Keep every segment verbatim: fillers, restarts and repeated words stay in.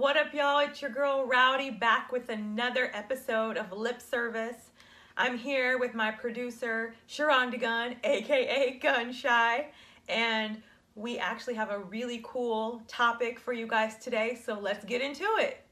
What up, y'all? It's your girl Rowdy back with another episode of Lip Service. I'm here with my producer Sharonda Gunn, aka Gunshy, and we actually have a really cool topic for you guys today, so let's get into it.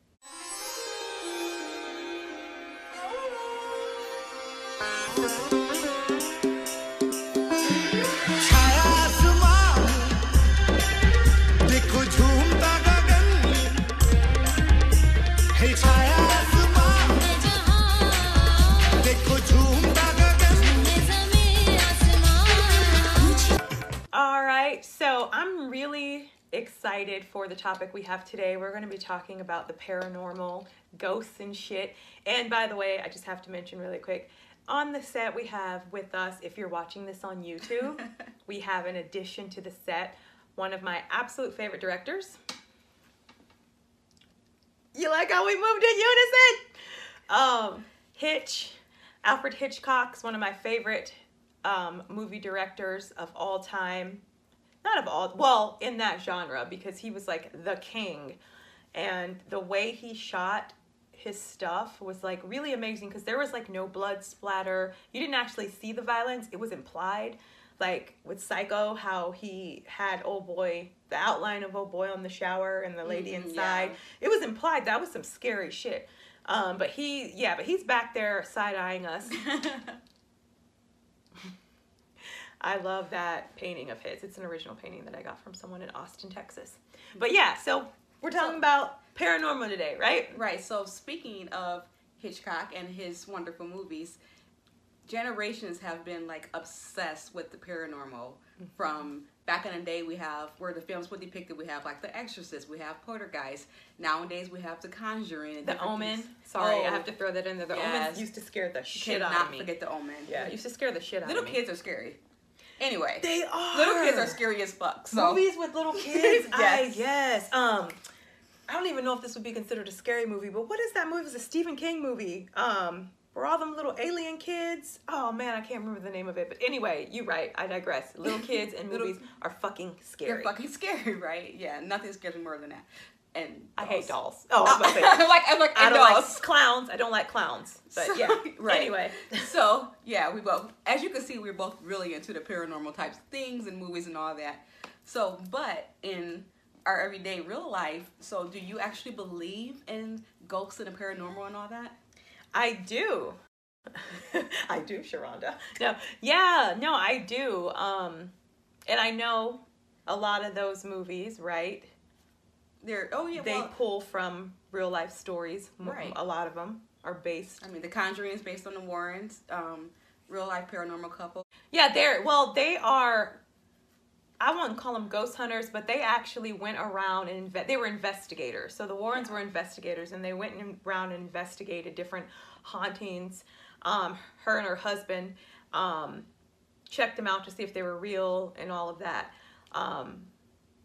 So I'm really excited for the topic we have today. We're going to be talking about the paranormal, ghosts and shit. And by the way, I just have to mention really quick, on the set we have with us, if you're watching this on YouTube, we have an addition to the set, one of my absolute favorite directors. You like how we moved in unison? Um, Hitch, Alfred Hitchcock's one of my favorite um, movie directors of all time. Not of all, well, in that genre, because he was like the king, and the way he shot his stuff was like really amazing because there was like no blood splatter. You didn't actually see the violence, it was implied. Like with Psycho, how he had old boy, the outline of old boy on the shower and the lady mm, inside. Yeah. It was implied. That was some scary shit. Um, but he, yeah, but he's back there side-eyeing us. I love that painting of his. It's an original painting that I got from someone in Austin, Texas. But yeah, so we're talking so, about paranormal today, right? Right. So speaking of Hitchcock and his wonderful movies, generations have been like obsessed with the paranormal. Mm-hmm. From back in the day, we have where the films were depicted. We have like The Exorcist. We have Poltergeist. Nowadays, we have The Conjuring. And The Omen. Things. Sorry, oh, I have to throw that in there. The yes. Omen used to scare the shit out of me. Cannot forget The Omen. Yeah, it used to scare the shit out Little of me. Little kids are scary. Anyway, they are. Little kids are scary as fuck. So. Movies with little kids, yes. I guess. Um, I don't even know if this would be considered a scary movie, but what is that movie? It's a Stephen King movie. Um, where all them little alien kids. Oh man, I can't remember the name of it. But anyway, you're right. I digress. Little kids and little, movies are fucking scary. They're fucking scary, right? Yeah, nothing scares me more than that. And dolls. I hate dolls. Oh, I'm like I'm like I don't dolls. like clowns. I don't like clowns. But so, yeah, right. Anyway, so yeah, we both, as you can see, we're both really into the paranormal types of things and movies and all that. So, but in our everyday real life, so do you actually believe in ghosts and the paranormal and all that? I do. I do, Sharonda. No, yeah, no, I do. Um, and I know a lot of those movies, right? They're, oh yeah, they well, pull from real life stories. Right. A lot of them are based. I mean, The Conjuring is based on the Warrens, um, real life paranormal couple. Yeah, they're well, they are. I wouldn't call them ghost hunters, but they actually went around and inve they were investigators. So the Warrens yeah. were investigators, and they went around and investigated different hauntings. Um, her and her husband um, checked them out to see if they were real and all of that. Um,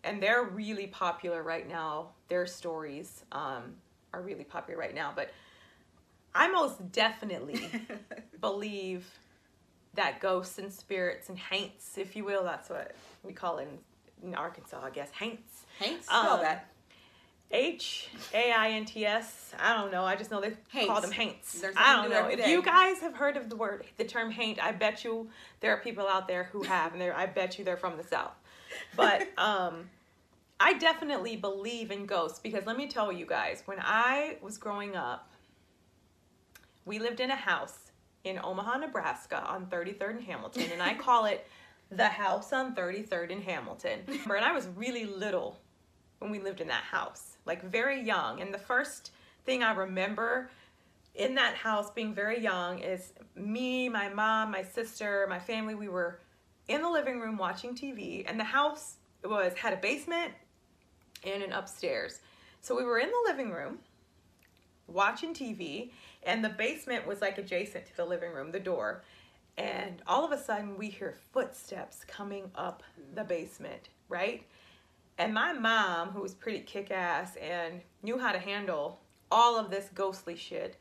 And they're really popular right now. Their stories um, are really popular right now. But I most definitely believe that ghosts and spirits and haints, if you will, that's what we call it in, in Arkansas, I guess. Haints. Haints? Um, spell that. H A I N T S. I don't know. I just know they haints. call them haints. I don't know. If you guys have heard of the word, the term haint, I bet you there are people out there who have. And I bet you they're from the South. But um, I definitely believe in ghosts because let me tell you guys, when I was growing up, we lived in a house in Omaha, Nebraska on thirty-third and Hamilton. And I call it the house on thirty-third and Hamilton. And I was really little when we lived in that house, like very young. And the first thing I remember in that house being very young is me, my mom, my sister, my family, we were in the living room watching T V, and the house was had a basement and an upstairs. So we were in the living room watching T V, and the basement was like adjacent to the living room, the door. And all of a sudden we hear footsteps coming up the basement, right? And my mom, who was pretty kick-ass and knew how to handle all of this ghostly shit,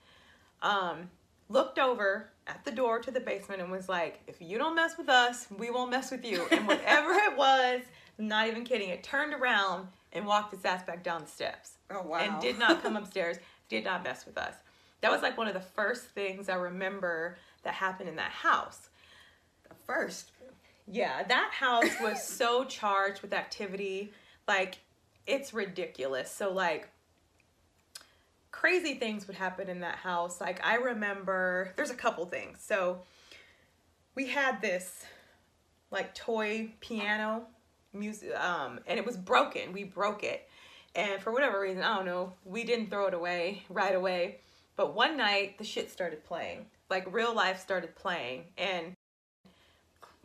um, looked over at the door to the basement and was like, if you don't mess with us, we won't mess with you. And whatever it was, I'm not even kidding, it turned around and walked its ass back down the steps. Oh, wow. And did not come upstairs, did not mess with us. That was like one of the first things I remember that happened in that house. The first? Yeah, that house was so charged with activity. Like, it's ridiculous. So, like, crazy things would happen in that house. Like, I remember, there's a couple things. So, we had this, like, toy piano music, um, and it was broken. We broke it. And for whatever reason, I don't know, we didn't throw it away right away. But one night, the shit started playing. Like, real life started playing. And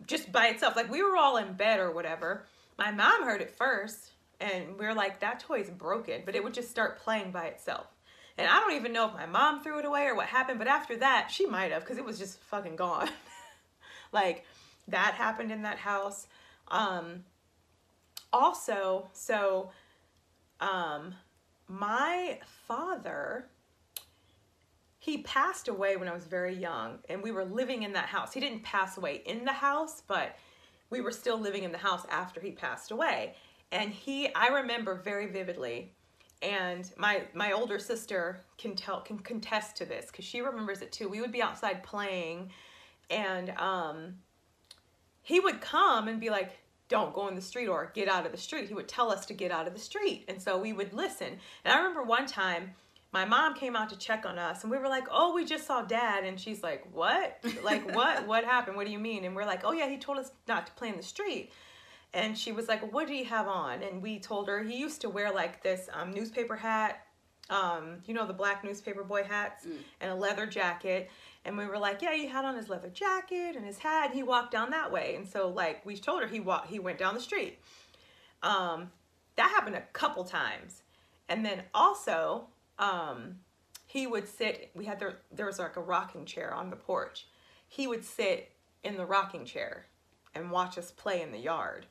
just by itself, like, we were all in bed or whatever. My mom heard it first, and we were like, that toy's broken. But it would just start playing by itself. And I don't even know if my mom threw it away or what happened. But after that, she might have, because it was just fucking gone. Like, that happened in that house. Um, also, so... Um, my father, he passed away when I was very young, and we were living in that house. He didn't pass away in the house, but we were still living in the house after he passed away. And he, I remember very vividly, and my, my older sister can tell, can contest to this, because she remembers it too. We would be outside playing, and, um, he would come and be like, don't go in the street, or get out of the street. He would tell us to get out of the street. And so we would listen. And I remember one time my mom came out to check on us, and we were like, oh, we just saw Dad. And she's like, what? Like, what, what happened? What do you mean? And we're like, oh yeah, he told us not to play in the street. And she was like, well, what did he have on? And we told her he used to wear like this um, newspaper hat, um, you know, the black newspaper boy hats, mm. and a leather jacket. And we were like, yeah, he had on his leather jacket and his hat, and he walked down that way. And so, like, we told her he walked, he went down the street. Um, that happened a couple times. And then also, um, he would sit, we had, there, there was like a rocking chair on the porch. He would sit in the rocking chair and watch us play in the yard.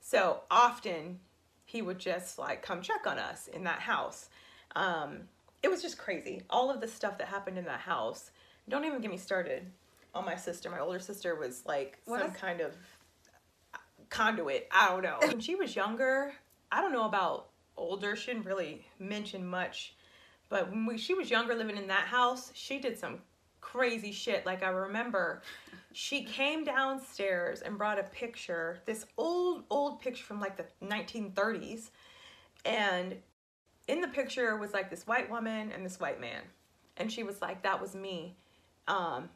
So often he would just like come check on us in that house. Um, it was just crazy. All of the stuff that happened in that house. Don't even get me started on my sister. My older sister was like what some is... kind of conduit. I don't know. When she was younger, I don't know about older. She didn't really mention much. But when we, she was younger living in that house, she did some crazy shit. Like, I remember she came downstairs and brought a picture, this old, old picture from like the nineteen thirties. And in the picture was like this white woman and this white man. And she was like, that was me. Um,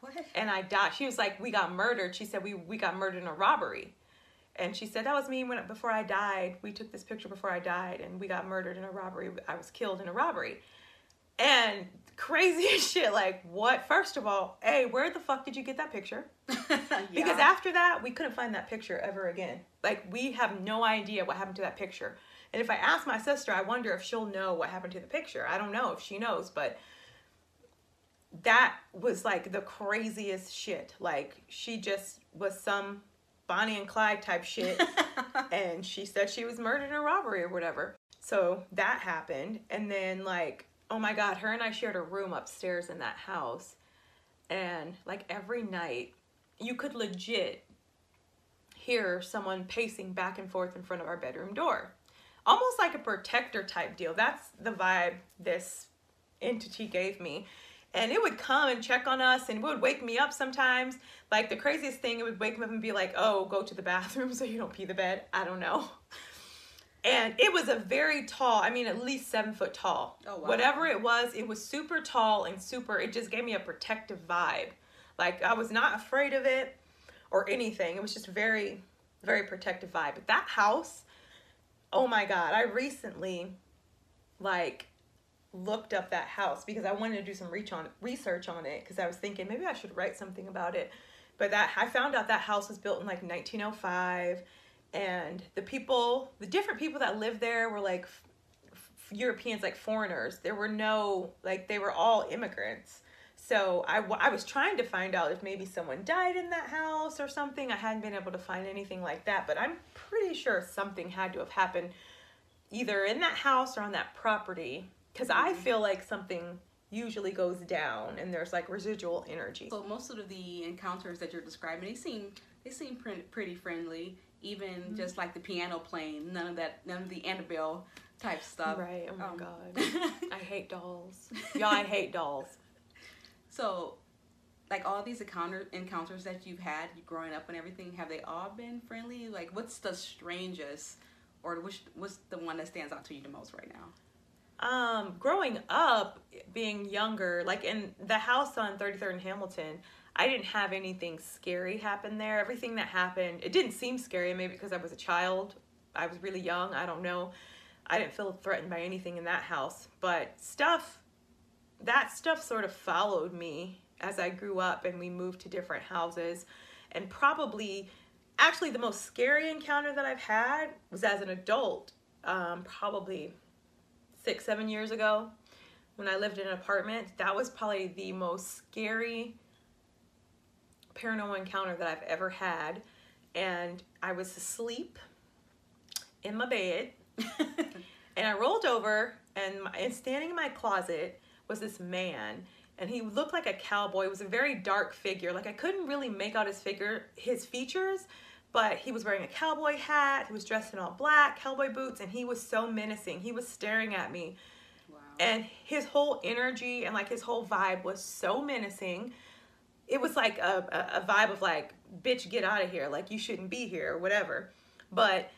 what? And I died. She was like, we got murdered. She said, we, we got murdered in a robbery. And she said, that was me when before I died. We took this picture before I died, and we got murdered in a robbery. I was killed in a robbery. And crazy shit, like, what? First of all, hey, where the fuck did you get that picture? Yeah. Because after that, we couldn't find that picture ever again. Like, we have no idea what happened to that picture. And if I ask my sister, I wonder if she'll know what happened to the picture. I don't know if she knows, but that was like the craziest shit. Like, she just was some Bonnie and Clyde type shit. And she said she was murdered in a robbery or whatever. So that happened. And then, like, oh my God, her and I shared a room upstairs in that house. And like every night, you could legit hear someone pacing back and forth in front of our bedroom door. Almost like a protector type deal. That's the vibe this entity gave me. And it would come and check on us, and it would wake me up sometimes. Like, the craziest thing, it would wake me up and be like, oh, go to the bathroom so you don't pee the bed. I don't know. And it was a very tall, I mean, at least seven foot tall. Oh, wow. Whatever it was, it was super tall and super, it just gave me a protective vibe. Like, I was not afraid of it or anything. It was just very, very protective vibe. But that house... Oh my God, I recently like looked up that house because I wanted to do some research on it because I was thinking maybe I should write something about it. But that I found out that house was built in like nineteen oh five, and the people, the different people that lived there were like f f Europeans, like foreigners. There were no, like they were all immigrants. So I, I was trying to find out if maybe someone died in that house or something. I hadn't been able to find anything like that, but I'm pretty sure something had to have happened either in that house or on that property, because I feel like something usually goes down and there's like residual energy. So most of the encounters that you're describing, they seem, they seem pretty friendly. even mm-hmm. just like the piano playing, none of that, none of the Annabelle type stuff. Right, oh my um, God. I hate dolls. Y'all, I hate dolls. So, like all these encounter encounters that you've had growing up and everything, have they all been friendly? Like, what's the strangest, or which, what's the one that stands out to you the most right now? Um, growing up, being younger, like in the house on thirty-third and Hamilton, I didn't have anything scary happen there. Everything that happened, it didn't seem scary, maybe because I was a child. I was really young. I don't know. I didn't feel threatened by anything in that house. But stuff, that stuff sort of followed me as I grew up and we moved to different houses. And probably, actually the most scary encounter that I've had was as an adult, um, probably six, seven years ago when I lived in an apartment. That was probably the most scary paranormal encounter that I've ever had. And I was asleep in my bed and I rolled over, and, my, and standing in my closet was this man, and he looked like a cowboy. It was a very dark figure. Like I couldn't really make out his figure, his features, but he was wearing a cowboy hat. He was dressed in all black, cowboy boots, and he was so menacing. He was staring at me. Wow. And his whole energy and like his whole vibe was so menacing. It was like a, a vibe of like, bitch, get out of here. Like, you shouldn't be here or whatever. But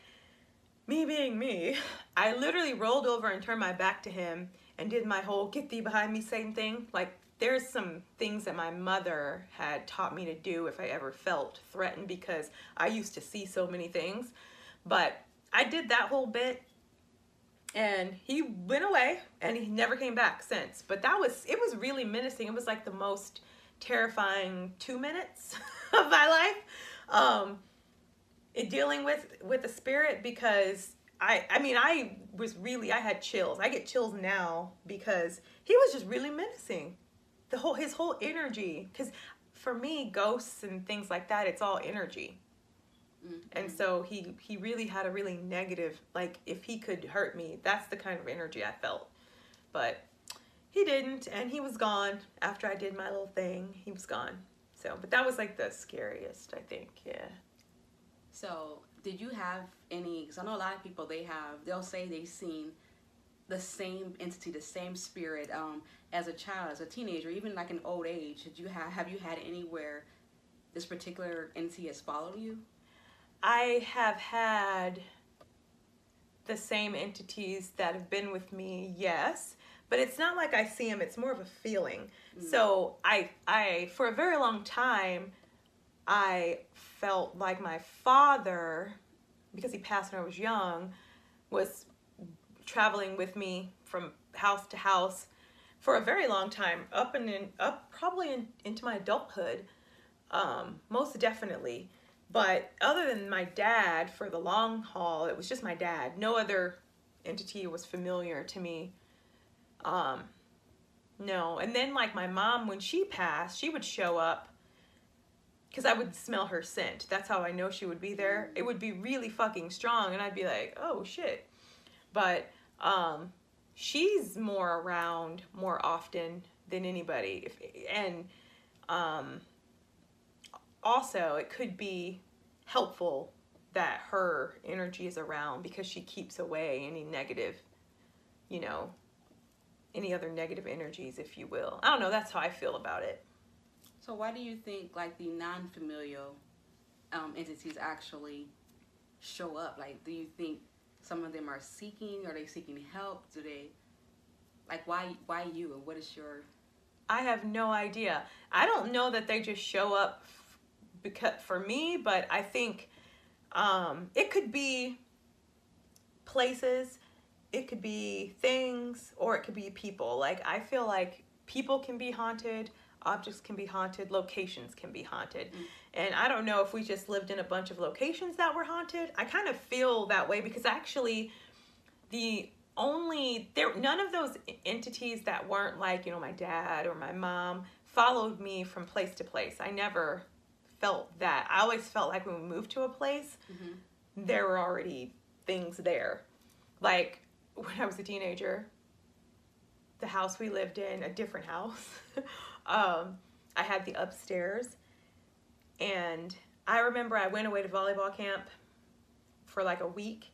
me being me, I literally rolled over and turned my back to him and did my whole get thee behind me same thing. Like, there's some things that my mother had taught me to do if I ever felt threatened, because I used to see so many things. But I did that whole bit, and he went away and he never came back since. But that was, it was really menacing. It was like the most terrifying two minutes of my life, um, in dealing with with the spirit, because I I mean I was really I had chills. I get chills now because he was just really menacing, the whole his whole energy. Because for me, ghosts and things like that, it's all energy, mm-hmm. and so he he really had a really negative, like if he could hurt me, that's the kind of energy I felt, but. He didn't, and he was gone after I did my little thing. He was gone. So, but that was like the scariest, I think, yeah. So, did you have any, because I know a lot of people, they have, they'll say they've seen the same entity, the same spirit um, as a child, as a teenager, even like in old age. Did you have, have you had anywhere this particular entity has followed you? I have had the same entities that have been with me, yes. But it's not like I see him, it's more of a feeling. Mm. So I, I, for a very long time, I felt like my father, because he passed when I was young, was traveling with me from house to house for a very long time, up and in, up probably in, into my adulthood, um, most definitely. But other than my dad, for the long haul, it was just my dad. No other entity was familiar to me. Um, no. And then like my mom, when she passed, she would show up because I would smell her scent. That's how I know she would be there. It would be really fucking strong. And I'd be like, oh shit. But, um, she's more around more often than anybody. If, and, um, also it could be helpful that her energy is around because she keeps away any negative, you know, any other negative energies, if you will. I don't know, that's how I feel about it. So why do you think like the non-familial um, entities actually show up? Like, do you think some of them are seeking? Are they seeking help? Do they, like why, why you, and what is your? I have no idea. I don't know that they just show up f because, for me, but I think um, it could be places. It could be things, or it could be people. Like, I feel like people can be haunted, objects can be haunted, locations can be haunted. Mm. And I don't know if we just lived in a bunch of locations that were haunted. I kind of feel that way because actually the only, there, none of those entities that weren't like, you know, my dad or my mom followed me from place to place. I never felt that. I always felt like when we moved to a place, mm-hmm. there were already things there. Like, when I was a teenager, the house we lived in, a different house, um, I had the upstairs, and I remember I went away to volleyball camp for like a week.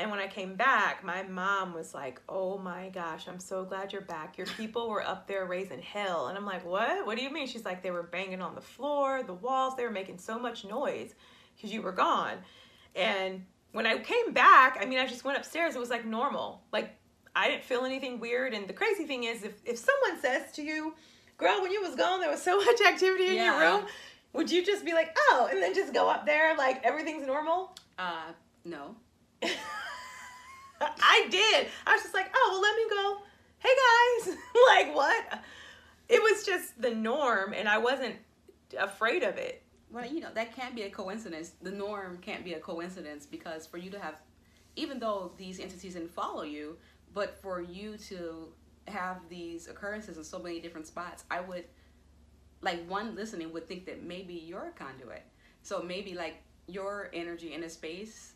And when I came back, my mom was like, oh my gosh, I'm so glad you're back. Your people were up there raising hell. And I'm like, what? What do you mean? She's like, they were banging on the floor, the walls. They were making so much noise because you were gone. And when I came back, I mean, I just went upstairs. It was like normal. Like, I didn't feel anything weird. And the crazy thing is, if, if someone says to you, girl, when you was gone, there was so much activity in yeah. your room, would you just be like, oh, and then just go up there like everything's normal? Uh, no. I did. I was just like, oh, well, let me go. Hey, guys. Like, what? It was just the norm, and I wasn't afraid of it. Well, you know, that can't be a coincidence. The norm can't be a coincidence, because for you to have, even though these entities didn't follow you, but for you to have these occurrences in so many different spots, I would, like, one listening would think that maybe you're a conduit. So maybe, like, your energy in a space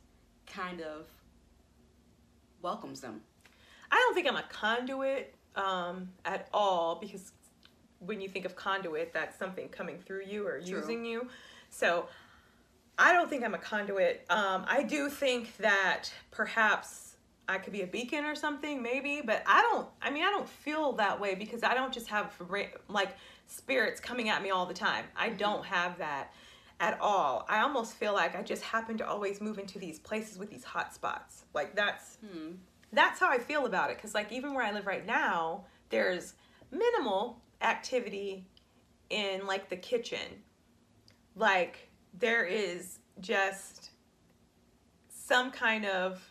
kind of welcomes them. I don't think I'm a conduit um, at all, because when you think of conduit, that's something coming through you or True. using you. So I don't think I'm a conduit. Um, I do think that perhaps I could be a beacon or something, maybe, but I don't, I mean, I don't feel that way, because I don't just have like spirits coming at me all the time. I don't have that at all. I almost feel like I just happen to always move into these places with these hot spots. Like, that's hmm. that's how I feel about it. Because, like, even where I live right now, there's minimal activity in, like, the kitchen. Like, there is just some kind of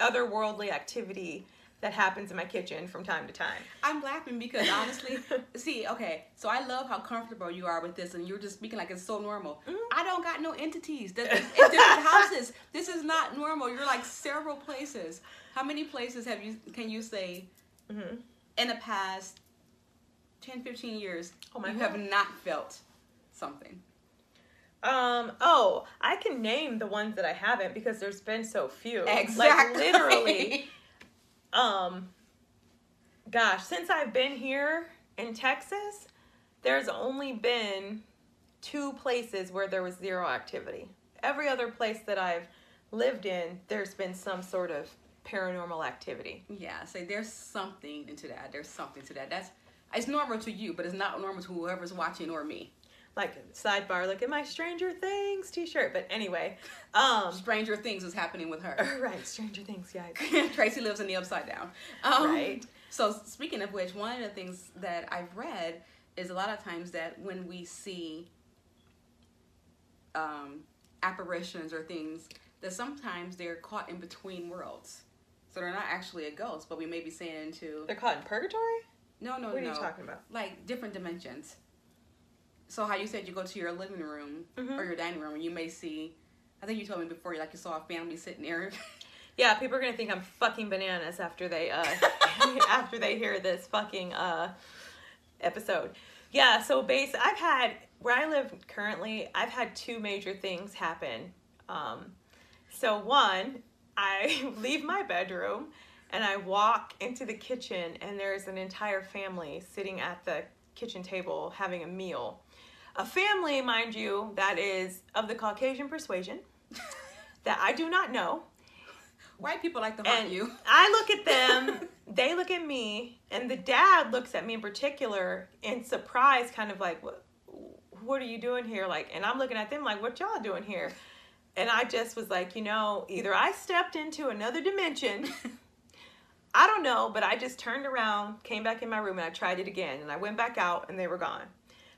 otherworldly activity that happens in my kitchen from time to time. I'm laughing because, honestly, see, okay, so I love how comfortable you are with this, and you're just speaking like it's so normal. Mm-hmm. I don't got no entities. There's, there's different houses. This is not normal. You're like several places. How many places have you, can you say, mm-hmm. in the past ten, fifteen years, oh my you God. have not felt something? Um, oh, I can name the ones that I haven't, because there's been so few. Exactly. Like, literally. Um, gosh, since I've been here in Texas, there's only been two places where there was zero activity. Every other place that I've lived in, there's been some sort of paranormal activity. Yeah, so there's something into that. There's something to that. That's, it's normal to you, but it's not normal to whoever's watching or me. Like, sidebar, look at my Stranger Things t-shirt. But anyway. Um, Stranger Things is happening with her. Right, Stranger Things, yeah. Tracy lives in the upside down. Um, right. So, speaking of which, one of the things that I've read is a lot of times that when we see um, apparitions or things, that sometimes they're caught in between worlds. So, they're not actually a ghost, but we may be saying into... They're caught in purgatory? No, no, no. What are you talking about? Like, different dimensions. So how you said you go to your living room mm-hmm. or your dining room, and you may see, I think you told me before, like you saw a family sitting there. Yeah, people are going to think I'm fucking bananas after they uh, after they hear this fucking uh, episode. Yeah, so base, I've had, where I live currently, I've had two major things happen. Um, so one, I leave my bedroom and I walk into the kitchen, and there's an entire family sitting at the kitchen table having a meal. A family, mind you, that is of the Caucasian persuasion that I do not know. White people like to haunt you. I look at them, they look at me, and the dad looks at me in particular in surprise, kind of like, what, what are you doing here? Like, and I'm looking at them like, what y'all doing here? And I just was like, you know, either I stepped into another dimension, I don't know, but I just turned around, came back in my room, and I tried it again, and I went back out, and they were gone.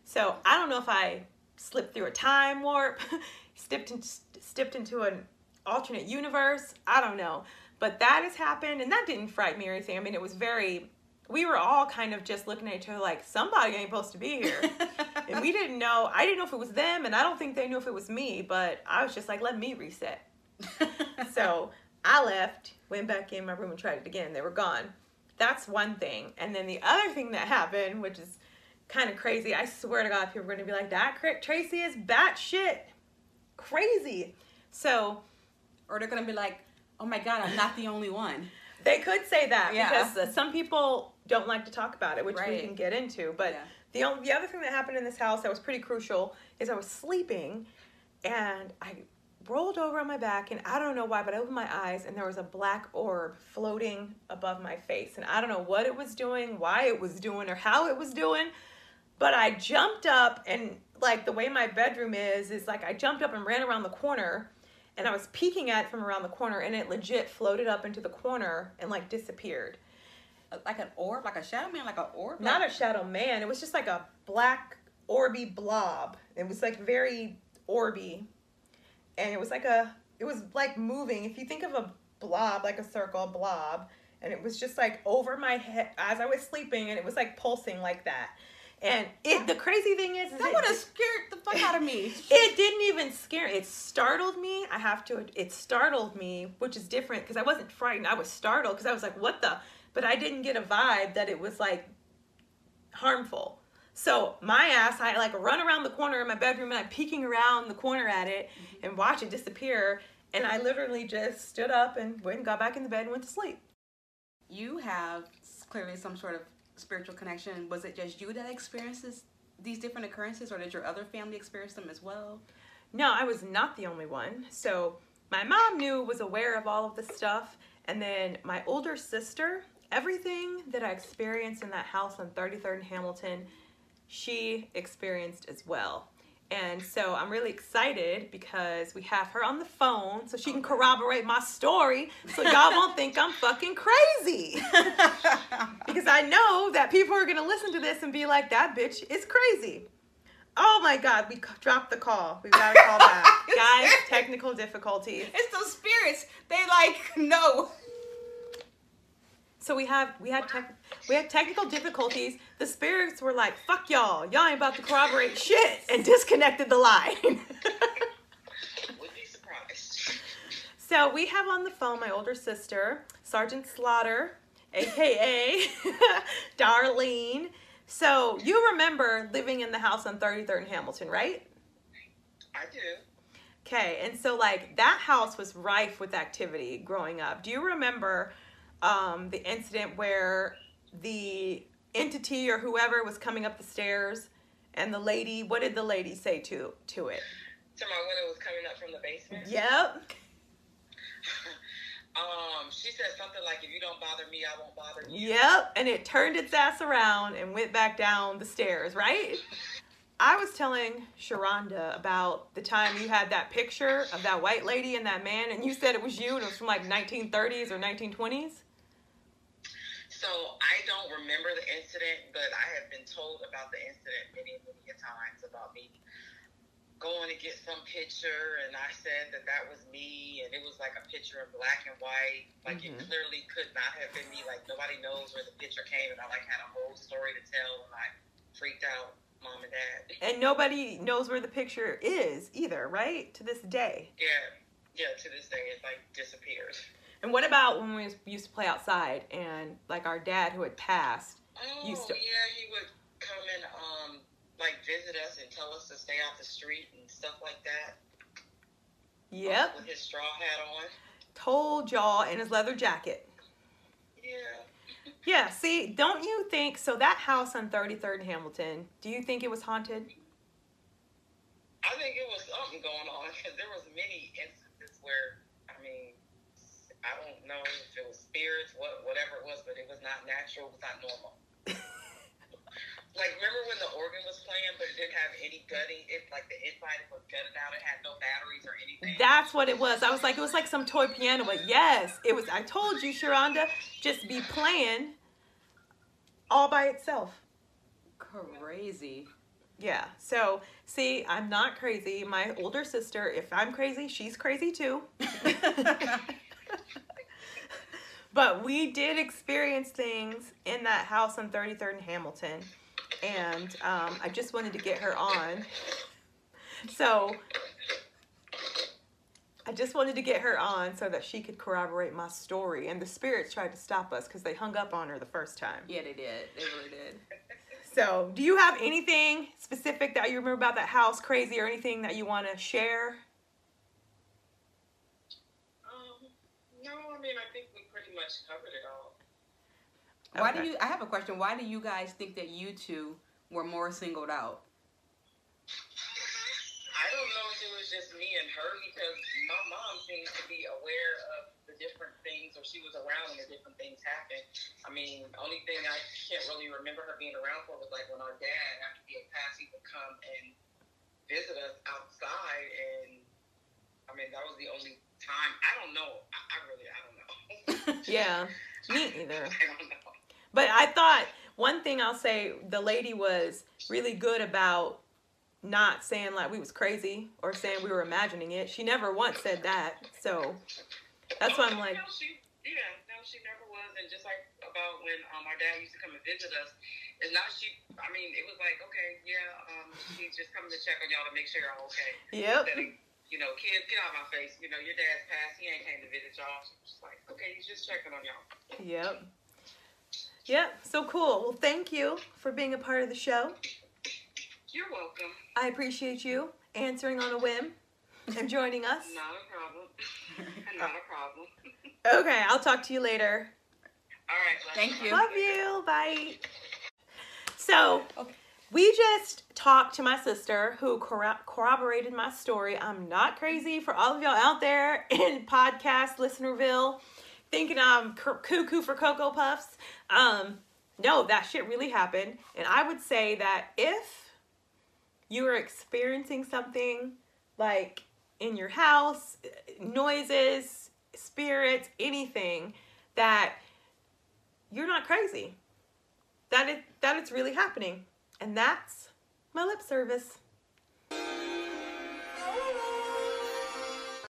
So I don't know if I slipped through a time warp, stepped, in, stepped into an alternate universe. I don't know. But that has happened, and that didn't frighten me or anything. I mean, it was very, we were all kind of just looking at each other like, somebody ain't supposed to be here. And we didn't know. I didn't know if it was them, and I don't think they knew if it was me, but I was just like, let me reset. So I left, went back in my room and tried it again. They were gone. That's one thing. And then the other thing that happened, which is kind of crazy. I swear to God, people were going to be like, that Tracy is batshit crazy. So, or they're going to be like, oh my God, I'm not the only one. They could say that, yeah. Because some people don't like to talk about it, which right. we can get into. But yeah. the, only, the other thing that happened in this house that was pretty crucial is I was sleeping, and I rolled over on my back, and I don't know why, but I opened my eyes and there was a black orb floating above my face. And I don't know what it was doing, why it was doing, or how it was doing, but I jumped up, and like the way my bedroom is, is like I jumped up and ran around the corner, and I was peeking at it from around the corner, and it legit floated up into the corner and like disappeared. Like an orb, like a shadow man, like an orb? Not like a shadow man. It was just like a black orby blob. It was like very orby. And it was like a, it was like moving. If you think of a blob, like a circle, a blob, and it was just like over my head as I was sleeping, and it was like pulsing like that. And it, the crazy thing is, is that would have scared the fuck out of me. It didn't even scare, it startled me. I have to, it startled me, which is different because I wasn't frightened. I was startled because I was like, what the, but I didn't get a vibe that it was like harmful. So my ass, I like run around the corner in my bedroom, and I'm peeking around the corner at it and watch it disappear. And I literally just stood up and went and got back in the bed and went to sleep. You have clearly some sort of spiritual connection. Was it just you that experiences these different occurrences, or did your other family experience them as well? No, I was not the only one. So my mom knew, was aware of all of this stuff. And then my older sister, everything that I experienced in that house on thirty-third and Hamilton, she experienced as well. And so I'm really excited because we have her on the phone so she can corroborate my story, so y'all won't think I'm fucking crazy. Because I know that people are going to listen to this and be like, that bitch is crazy. Oh my God, we dropped the call. We've got to call back. Guys, technical difficulty. It's those spirits. They like, no. So we have we had tech, we had technical difficulties. The spirits were like, "Fuck y'all, y'all ain't about to corroborate shit," and disconnected the line. Wouldn't be surprised. So we have on the phone my older sister, Sergeant Slaughter, aka Darlene. So you remember living in the house on thirty-third and Hamilton, right? I do. Okay, and so like that house was rife with activity growing up. Do you remember? Um, the incident where the entity or whoever was coming up the stairs, and the lady, what did the lady say to to it? To my window was coming up from the basement? Yep. um, she said something like, if you don't bother me, I won't bother you. Yep, and it turned its ass around and went back down the stairs, right? I was telling Sharonda about the time you had that picture of that white lady and that man, and you said it was you, and it was from like nineteen thirties or nineteen twenties. So I don't remember the incident, but I have been told about the incident many, many times about me going to get some picture, and I said that that was me, and it was like a picture in black and white. Like, mm-hmm. It clearly could not have been me. Like, nobody knows where the picture came, and I like had a whole story to tell, and I freaked out mom and dad. And nobody knows where the picture is either, right? To this day. Yeah. Yeah, to this day. It like disappears. And what about when we used to play outside, and like our dad who had passed oh, used to... yeah, he would come and um, like visit us and tell us to stay off the street and stuff like that. Yep. Um, with his straw hat on. Told y'all, in his leather jacket. Yeah. Yeah, see, don't you think, so that house on thirty-third and Hamilton, do you think it was haunted? I think it was something going on, because there was many instances where, I mean, I don't know if it was spirits, what, whatever it was, but it was not natural, it was not normal. Like, remember when the organ was playing, but it didn't have any gutting? It, like, the inside was gutted out. It had no batteries or anything. That's what it was. I was like, it was like some toy piano. But yes, it was. I told you, Sharonda, just be playing all by itself. Crazy. Yeah. So, see, I'm not crazy. My older sister, if I'm crazy, she's crazy too. But we did experience things in that house on thirty-third and Hamilton. And um, I just wanted to get her on. So I just wanted to get her on so that she could corroborate my story. And the spirits tried to stop us because they hung up on her the first time. Yeah, they did. They really did. So do you have anything specific that you remember about that house, crazy, or anything that you want to share? Um, no, I mean, I think we pretty much covered it all. Okay. Why do you, I have a question. Why do you guys think that you two were more singled out? I don't know if it was was just me and her, because my mom seems to be aware of the different things, or she was around when the different things happened. I mean, the only thing I can't really remember her being around for was like when our dad, after he had passed, he would come and visit us outside, and I mean, that was the only time. I don't know. I, I really, I don't know. Yeah, me either. I don't know. But I thought one thing I'll say, the lady was really good about not saying like we was crazy or saying we were imagining it. She never once said that. So that's why I'm like, no, she, yeah, no, she never was. And just like about when um, our dad used to come and visit us, it's not she. I mean, it was like, okay, yeah, um, she's just coming to check on y'all to make sure y'all okay. Yep. Instead of, you know, kids, get out of my face. You know, your dad's passed. He ain't came to visit y'all. She's just like, okay, he's just checking on y'all. Yep. Yep. So cool. Well, thank you for being a part of the show. You're welcome. I appreciate you answering on a whim and joining us. Not a problem. Not a problem. Okay, I'll talk to you later. All right. Thank you. Love you. Bye. So, okay. We just talked to my sister who corro- corroborated my story. I'm not crazy, for all of y'all out there in podcast listenerville thinking I'm cuckoo for Cocoa Puffs. Um, no, that shit really happened. And I would say that if you were experiencing something like in your house, noises, spirits, anything, that you're not crazy, that it, that it's really happening. And that's my lip service.